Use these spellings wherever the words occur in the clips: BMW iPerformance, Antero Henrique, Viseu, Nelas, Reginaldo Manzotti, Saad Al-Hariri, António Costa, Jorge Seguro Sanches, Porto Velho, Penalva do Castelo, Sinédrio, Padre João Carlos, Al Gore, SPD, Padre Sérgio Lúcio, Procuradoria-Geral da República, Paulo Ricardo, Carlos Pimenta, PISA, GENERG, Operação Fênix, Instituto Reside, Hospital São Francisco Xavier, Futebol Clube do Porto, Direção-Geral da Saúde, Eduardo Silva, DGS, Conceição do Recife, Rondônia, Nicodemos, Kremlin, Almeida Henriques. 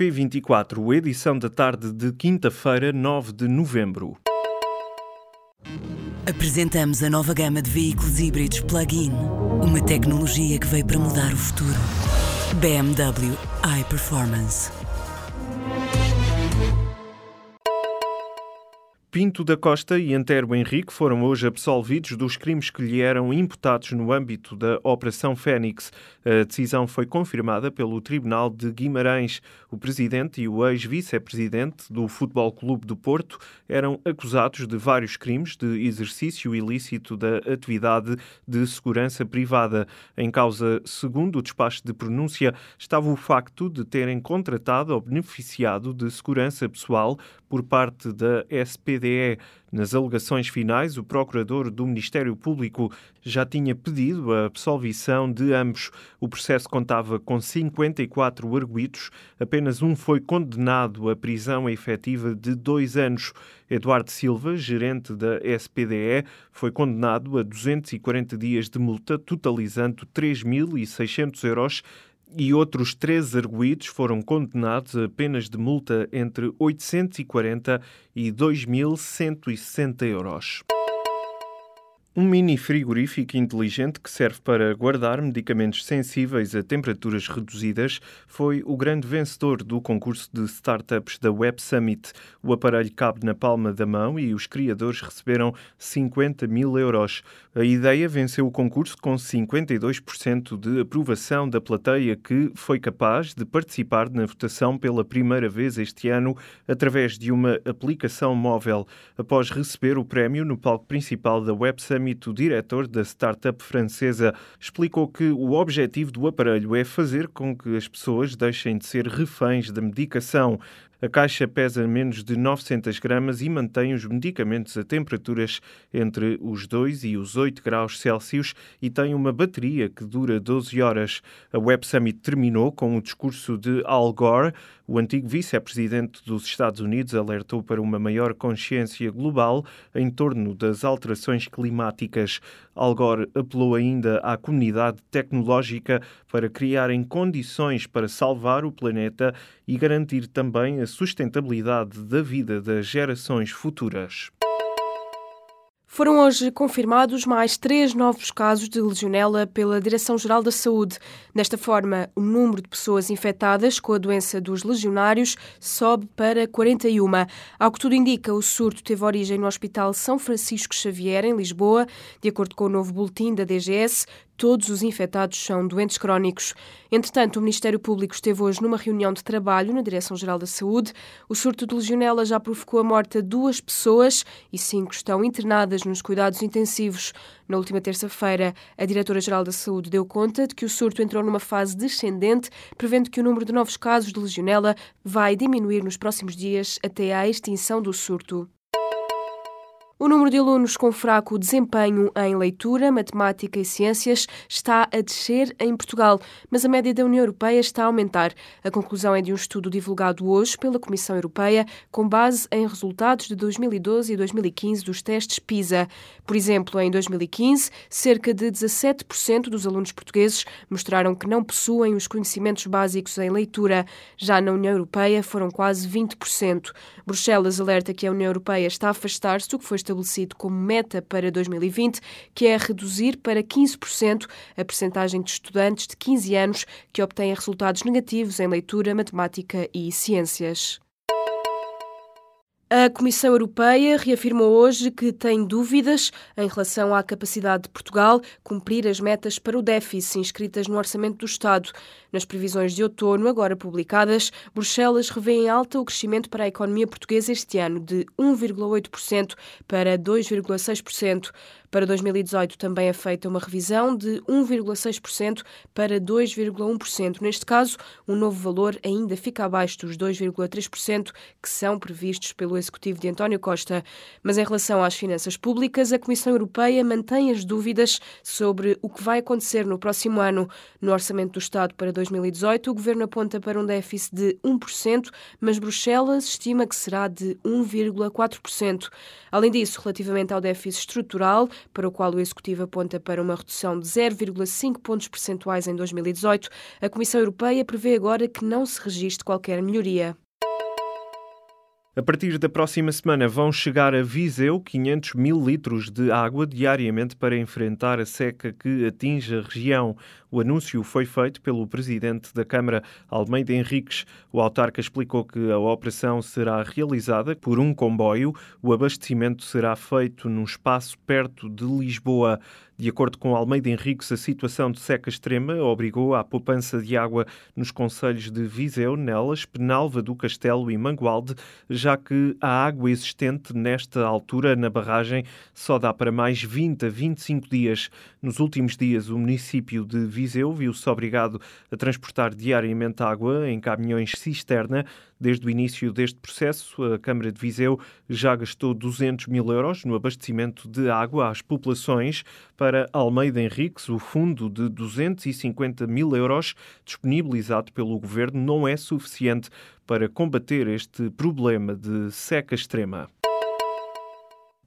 P24, edição da tarde de quinta-feira, 9 de novembro. Apresentamos a nova gama de veículos híbridos plug-in. Uma tecnologia que veio para mudar o futuro. BMW iPerformance. Pinto da Costa e Antero Henrique foram hoje absolvidos dos crimes que lhe eram imputados no âmbito da Operação Fênix. A decisão foi confirmada pelo Tribunal de Guimarães. O presidente e o ex-vice-presidente do Futebol Clube do Porto eram acusados de vários crimes de exercício ilícito da atividade de segurança privada. Em causa, segundo o despacho de pronúncia, estava o facto de terem contratado ou beneficiado de segurança pessoal por parte da SPD. Nas alegações finais, o procurador do Ministério Público já tinha pedido a absolvição de ambos. O processo contava com 54 arguidos, apenas um foi condenado à prisão efetiva de 2 anos. Eduardo Silva, gerente da SPDE, foi condenado a 240 dias de multa, totalizando 3.600 euros, e outros 3 arguídos foram condenados a penas de multa entre 840 e 2.160 euros. Um mini frigorífico inteligente que serve para guardar medicamentos sensíveis a temperaturas reduzidas foi o grande vencedor do concurso de startups da Web Summit. O aparelho cabe na palma da mão e os criadores receberam 50.000 euros. A ideia venceu o concurso com 52% de aprovação da plateia, que foi capaz de participar na votação pela primeira vez este ano através de uma aplicação móvel. Após receber o prémio no palco principal da Web Summit, o diretor da startup francesa explicou que o objetivo do aparelho é fazer com que as pessoas deixem de ser reféns da medicação. A caixa pesa menos de 900 gramas e mantém os medicamentos a temperaturas entre os 2 e os 8 graus Celsius e tem uma bateria que dura 12 horas. A Web Summit terminou com o discurso de Al Gore. O antigo vice-presidente dos Estados Unidos alertou para uma maior consciência global em torno das alterações climáticas. Al Gore apelou ainda à comunidade tecnológica para criarem condições para salvar o planeta e garantir também a sustentabilidade da vida das gerações futuras. Foram hoje confirmados mais 3 novos casos de legionela pela Direção-Geral da Saúde. Desta forma, o número de pessoas infectadas com a doença dos legionários sobe para 41. Ao que tudo indica, o surto teve origem no Hospital São Francisco Xavier, em Lisboa. De acordo com o novo boletim da DGS, todos os infectados são doentes crónicos. Entretanto, o Ministério Público esteve hoje numa reunião de trabalho na Direção-Geral da Saúde. O surto de legionela já provocou a morte de 2 pessoas e 5 estão internadas nos cuidados intensivos. Na última terça-feira, a Diretora-Geral da Saúde deu conta de que o surto entrou numa fase descendente, prevendo que o número de novos casos de legionela vai diminuir nos próximos dias até à extinção do surto. O número de alunos com fraco desempenho em leitura, matemática e ciências está a descer em Portugal, mas a média da União Europeia está a aumentar. A conclusão é de um estudo divulgado hoje pela Comissão Europeia com base em resultados de 2012 e 2015 dos testes PISA. Por exemplo, em 2015, cerca de 17% dos alunos portugueses mostraram que não possuem os conhecimentos básicos em leitura. Já na União Europeia foram quase 20%. Bruxelas alerta que a União Europeia está a afastar-se do que foi estabelecido como meta para 2020, que é reduzir para 15% a percentagem de estudantes de 15 anos que obtêm resultados negativos em leitura, matemática e ciências. A Comissão Europeia reafirmou hoje que tem dúvidas em relação à capacidade de Portugal cumprir as metas para o déficit inscritas no Orçamento do Estado. Nas previsões de outono, agora publicadas, Bruxelas revê em alta o crescimento para a economia portuguesa este ano, de 1,8% para 2,6%. Para 2018 também é feita uma revisão de 1,6% para 2,1%. Neste caso, um novo valor ainda fica abaixo dos 2,3% que são previstos pelo executivo de António Costa. Mas em relação às finanças públicas, a Comissão Europeia mantém as dúvidas sobre o que vai acontecer no próximo ano. No Orçamento do Estado para 2018, o Governo aponta para um déficit de 1%, mas Bruxelas estima que será de 1,4%. Além disso, relativamente ao déficit estrutural, para o qual o Executivo aponta para uma redução de 0,5 pontos percentuais em 2018, a Comissão Europeia prevê agora que não se registre qualquer melhoria. A partir da próxima semana vão chegar a Viseu 500 mil litros de água diariamente para enfrentar a seca que atinge a região. O anúncio foi feito pelo presidente da Câmara, Almeida Henriques. O autarca explicou que a operação será realizada por um comboio. O abastecimento será feito num espaço perto de Lisboa. De acordo com Almeida Henriques, a situação de seca extrema obrigou à poupança de água nos concelhos de Viseu, Nelas, Penalva do Castelo e Mangualde, já que a água existente nesta altura na barragem só dá para mais 20 a 25 dias. Nos últimos dias, o município de Viseu viu-se obrigado a transportar diariamente água em caminhões cisterna. Desde o início deste processo, a Câmara de Viseu já gastou 200 mil euros no abastecimento de água às populações. Para Almeida Henriques, o fundo de 250 mil euros disponibilizado pelo Governo não é suficiente para combater este problema de seca extrema.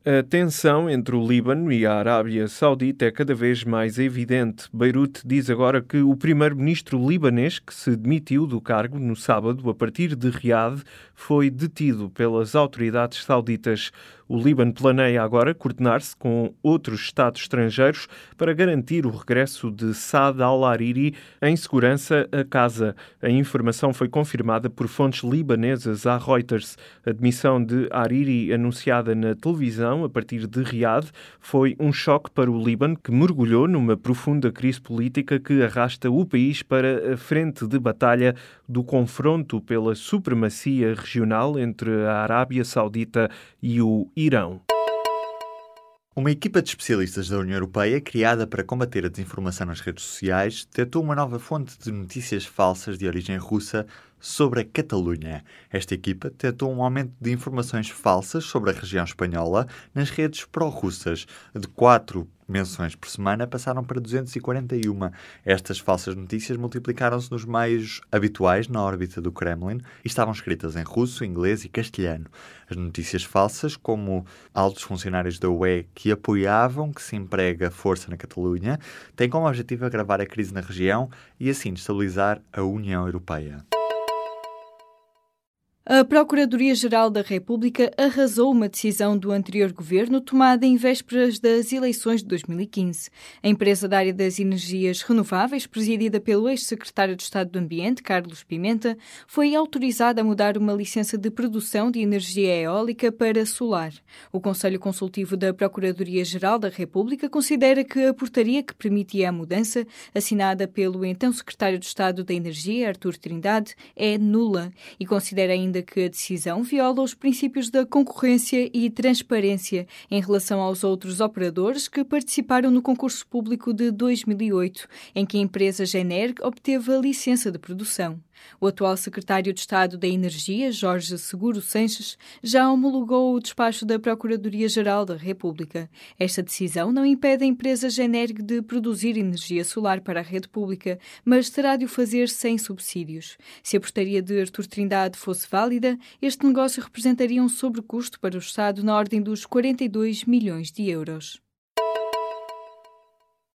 A tensão entre o Líbano e a Arábia Saudita é cada vez mais evidente. Beirute diz agora que o primeiro-ministro libanês, que se demitiu do cargo no sábado a partir de Riad, foi detido pelas autoridades sauditas. O Líbano planeia agora coordenar-se com outros estados estrangeiros para garantir o regresso de Saad Al-Hariri em segurança a casa. A informação foi confirmada por fontes libanesas à Reuters. A demissão de Hariri, anunciada na televisão a partir de Riad, foi um choque para o Líbano, que mergulhou numa profunda crise política que arrasta o país para a frente de batalha do confronto pela supremacia regional entre a Arábia Saudita e o Irão. Uma equipa de especialistas da União Europeia, criada para combater a desinformação nas redes sociais, detectou uma nova fonte de notícias falsas de origem russa sobre a Catalunha. Esta equipa detectou um aumento de informações falsas sobre a região espanhola nas redes pró-russas, de 4 menções por semana passaram para 241. Estas falsas notícias multiplicaram-se nos meios habituais na órbita do Kremlin e estavam escritas em russo, inglês e castelhano. As notícias falsas, como altos funcionários da UE que apoiavam que se emprega força na Catalunha, têm como objetivo agravar a crise na região e assim destabilizar a União Europeia. A Procuradoria-Geral da República arrasou uma decisão do anterior governo tomada em vésperas das eleições de 2015. A empresa da área das energias renováveis, presidida pelo ex-secretário de Estado do Ambiente, Carlos Pimenta, foi autorizada a mudar uma licença de produção de energia eólica para solar. O Conselho Consultivo da Procuradoria-Geral da República considera que a portaria que permitia a mudança, assinada pelo então secretário de Estado da Energia, Artur Trindade, é nula e considera ainda que a decisão viola os princípios da concorrência e transparência em relação aos outros operadores que participaram no concurso público de 2008, em que a empresa GENERG obteve a licença de produção. O atual secretário de Estado da Energia, Jorge Seguro Sanches, já homologou o despacho da Procuradoria-Geral da República. Esta decisão não impede a empresa GENERG de produzir energia solar para a rede pública, mas terá de o fazer sem subsídios. Se a portaria de Artur Trindade fosse válida, este negócio representaria um sobrecusto para o Estado na ordem dos 42 milhões de euros.